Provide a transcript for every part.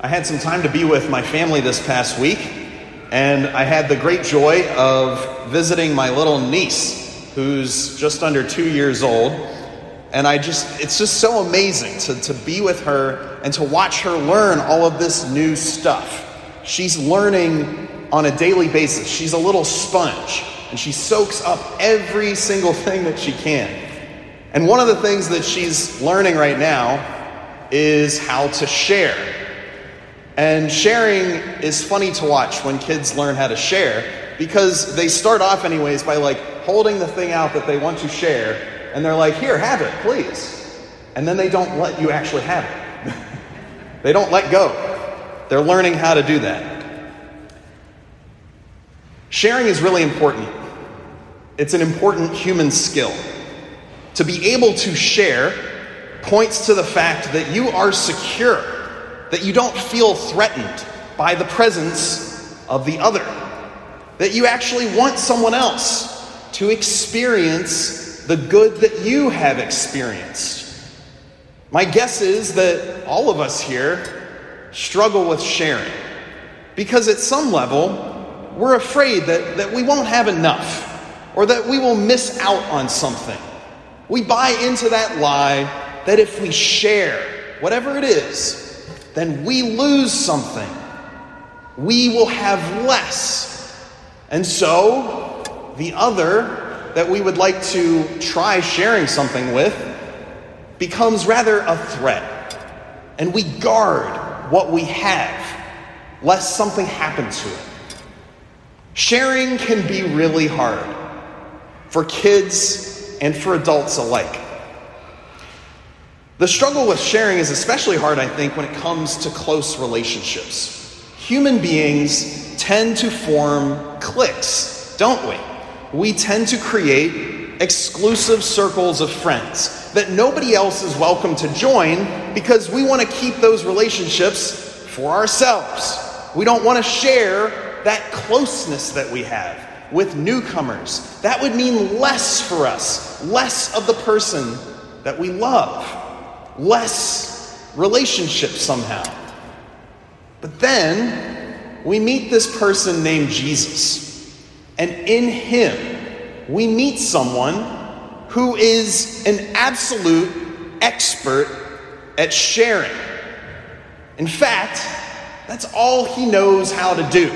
I had some time to be with my family this past week, and I had the great joy of visiting my little niece, who's just under 2 years old. And it's just so amazing to be with her and to watch her learn all of this new stuff. She's learning on a daily basis. She's a little sponge, and she soaks up every single thing that she can. And one of the things that she's learning right now is how to share. And sharing is funny to watch when kids learn how to share, because they start off anyways by like holding the thing out that they want to share. And they're like, here, have it, please. And then they don't let you actually have it. They don't let go. They're learning how to do that. Sharing is really important. It's an important human skill. To be able to share points to the fact that you are secure, that you don't feel threatened by the presence of the other, that you actually want someone else to experience the good that you have experienced. My guess is that all of us here struggle with sharing because at some level, we're afraid that we won't have enough or that we will miss out on something. We buy into that lie that if we share, whatever it is, then we lose something. We will have less. And so the other that we would like to try sharing something with becomes rather a threat. And we guard what we have, lest something happen to it. Sharing can be really hard for kids and for adults alike. The struggle with sharing is especially hard, I think, when it comes to close relationships. Human beings tend to form cliques, don't we? We tend to create exclusive circles of friends that nobody else is welcome to join because we want to keep those relationships for ourselves. We don't want to share that closeness that we have with newcomers. That would mean less for us, less of the person that we love, less relationship somehow. But then we meet this person named Jesus. And in him, we meet someone who is an absolute expert at sharing. In fact, that's all he knows how to do.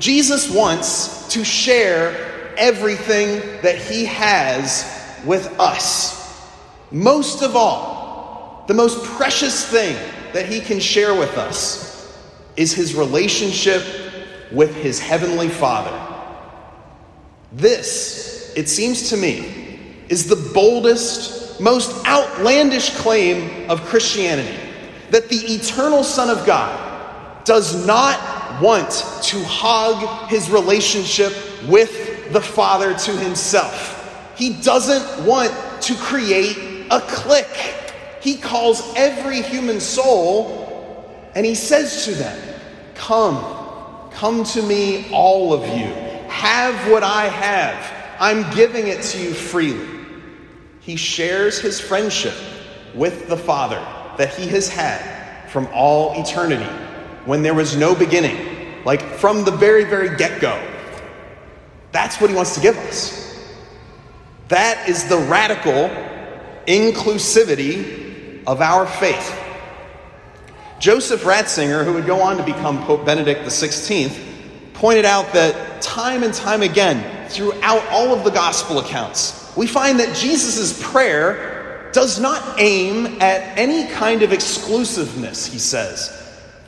Jesus wants to share everything that he has with us. Most of all, the most precious thing that he can share with us is his relationship with his heavenly Father. This, it seems to me, is the boldest, most outlandish claim of Christianity, that the eternal Son of God does not want to hog his relationship with the Father to himself. He doesn't want to create a clique. He calls every human soul and he says to them, come to me, all of you. Have what I have. I'm giving it to you freely. He shares his friendship with the Father that he has had from all eternity, when there was no beginning, like from the very, very get-go. That's what he wants to give us. That is the radical inclusivity of our faith. Joseph Ratzinger, who would go on to become Pope Benedict XVI, pointed out that time and time again, throughout all of the gospel accounts, we find that Jesus' prayer does not aim at any kind of exclusiveness, he says,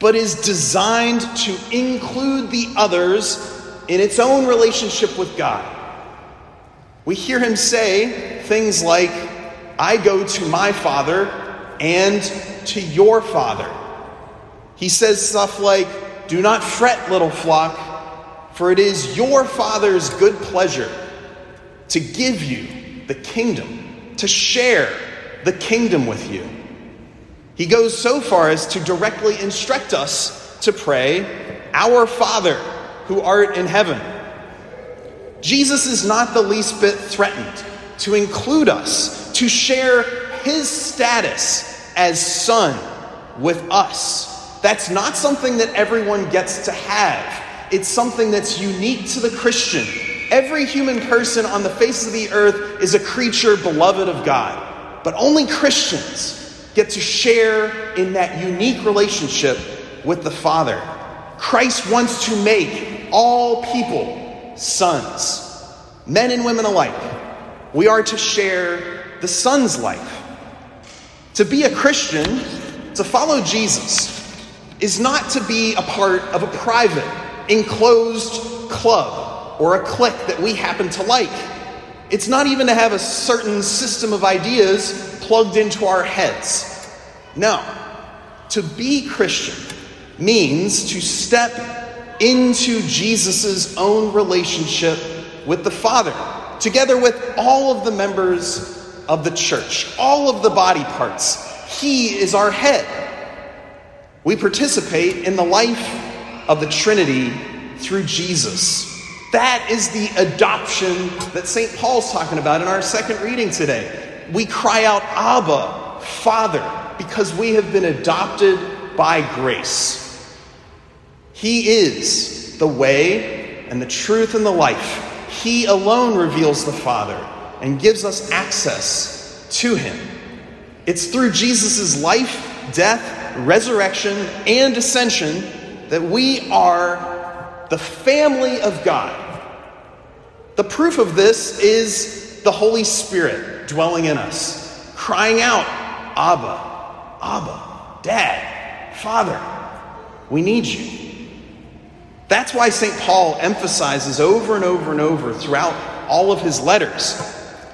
but is designed to include the others in its own relationship with God. We hear him say things like, I go to my Father and to your Father. He says stuff like, do not fret, little flock, for it is your Father's good pleasure to give you the kingdom, to share the kingdom with you. He goes so far as to directly instruct us to pray, Our Father, who art in heaven. Jesus is not the least bit threatened to include us, to share his status as Son with us. That's not something that everyone gets to have. It's something that's unique to the Christian. Every human person on the face of the earth is a creature beloved of God. But only Christians get to share in that unique relationship with the Father. Christ wants to make all people sons, men and women alike. We are to share the son's life. To be a Christian, to follow Jesus, is not to be a part of a private, enclosed club or a clique that we happen to like. It's not even to have a certain system of ideas plugged into our heads. No, to be Christian means to step into Jesus' own relationship with the Father, together with all of the members of the church, all of the body parts. He is our head. We participate in the life of the Trinity through Jesus. That is the adoption that St. Paul's talking about in our second reading today. We cry out, Abba, Father, because we have been adopted by grace. He is the way and the truth and the life. He alone reveals the Father and gives us access to him. It's through Jesus' life, death, resurrection, and ascension that we are the family of God. The proof of this is the Holy Spirit dwelling in us, crying out, Abba, Abba, Dad, Father, we need you. That's why St. Paul emphasizes over and over and over throughout all of his letters,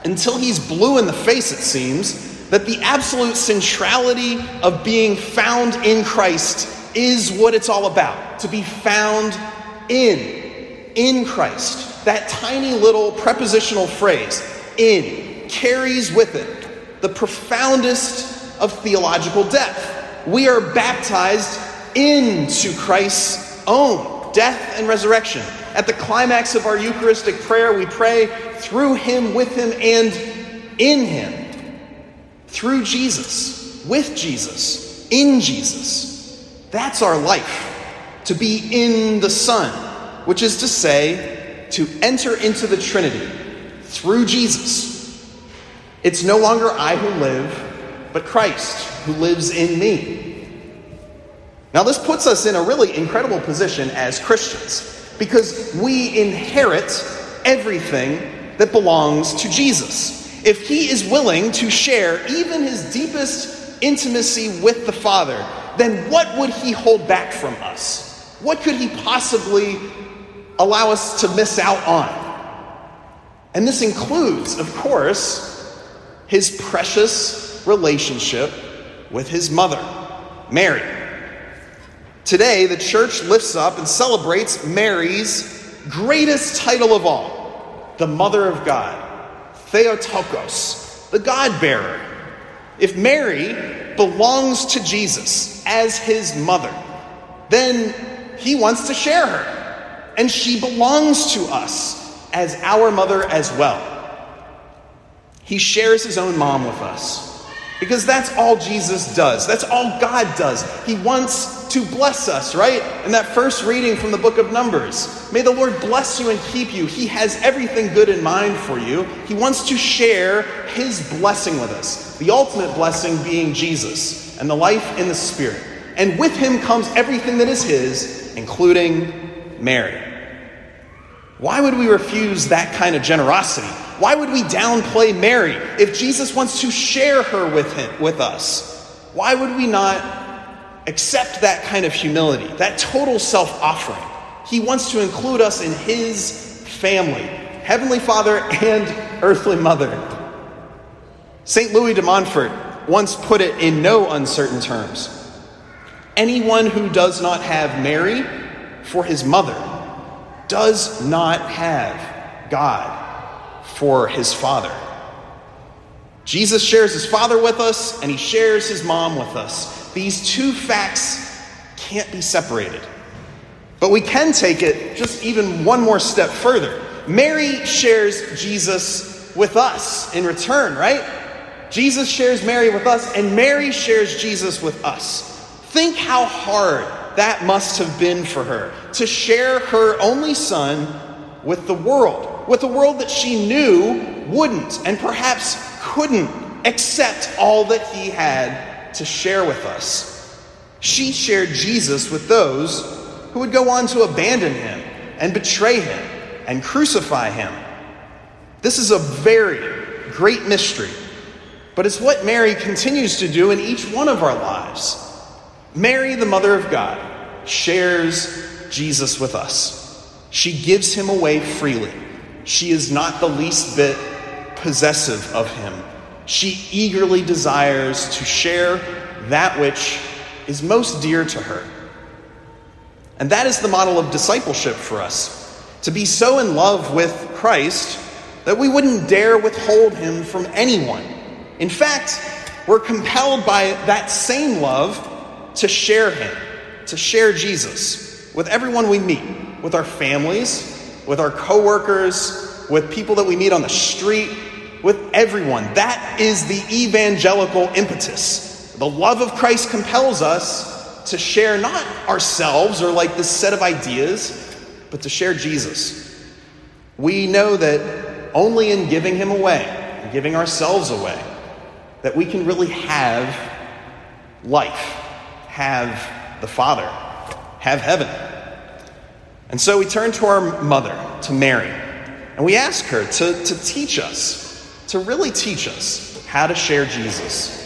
until he's blue in the face, it seems, that the absolute centrality of being found in Christ is what it's all about. To be found in Christ. That tiny little prepositional phrase, in, carries with it the profoundest of theological depth. We are baptized into Christ's own death and resurrection. At the climax of our Eucharistic prayer, we pray through him, with him, and in him. Through Jesus, with Jesus, in Jesus. That's our life, to be in the Son, which is to say, to enter into the Trinity through Jesus. It's no longer I who live, but Christ who lives in me. Now, this puts us in a really incredible position as Christians, because we inherit everything that belongs to Jesus. If he is willing to share even his deepest intimacy with the Father, then what would he hold back from us? What could he possibly allow us to miss out on? And this includes, of course, his precious relationship with his mother, Mary. Today, the church lifts up and celebrates Mary's greatest title of all, the Mother of God, Theotokos, the God-bearer. If Mary belongs to Jesus as his mother, then he wants to share her, and she belongs to us as our mother as well. He shares his own mom with us, because that's all Jesus does. That's all God does. He wants to bless us, right? In that first reading from the book of Numbers, may the Lord bless you and keep you. He has everything good in mind for you. He wants to share his blessing with us, the ultimate blessing being Jesus and the life in the Spirit. And with him comes everything that is his, including Mary. Why would we refuse that kind of generosity? Why would we downplay Mary if Jesus wants to share her with us? Why would we not accept that kind of humility, that total self-offering? He wants to include us in his family, Heavenly Father and Earthly Mother. St. Louis de Montfort once put it in no uncertain terms. Anyone who does not have Mary for his mother does not have God for his Father. Jesus shares his Father with us, and he shares his mom with us. These two facts can't be separated. But we can take it just even one more step further. Mary shares Jesus with us in return, right? Jesus shares Mary with us, and Mary shares Jesus with us. Think how hard that must have been for her to share her only son with the world that she knew wouldn't and perhaps couldn't accept all that he had to share with us. She shared Jesus with those who would go on to abandon him and betray him and crucify him. This is a very great mystery, but it's what Mary continues to do in each one of our lives. Mary, the Mother of God, shares Jesus with us. She gives him away freely. She is not the least bit possessive of him. She eagerly desires to share that which is most dear to her. And that is the model of discipleship for us, to be so in love with Christ that we wouldn't dare withhold him from anyone. In fact, we're compelled by that same love to share him, to share Jesus with everyone we meet, with our families, with our coworkers, with people that we meet on the street, with everyone. That is the evangelical impetus. The love of Christ compels us to share not ourselves or like this set of ideas, but to share Jesus. We know that only in giving him away, in giving ourselves away, that we can really have life, have the Father, have heaven. And so we turn to our mother, to Mary, and we ask her to teach us, to really teach us how to share Jesus.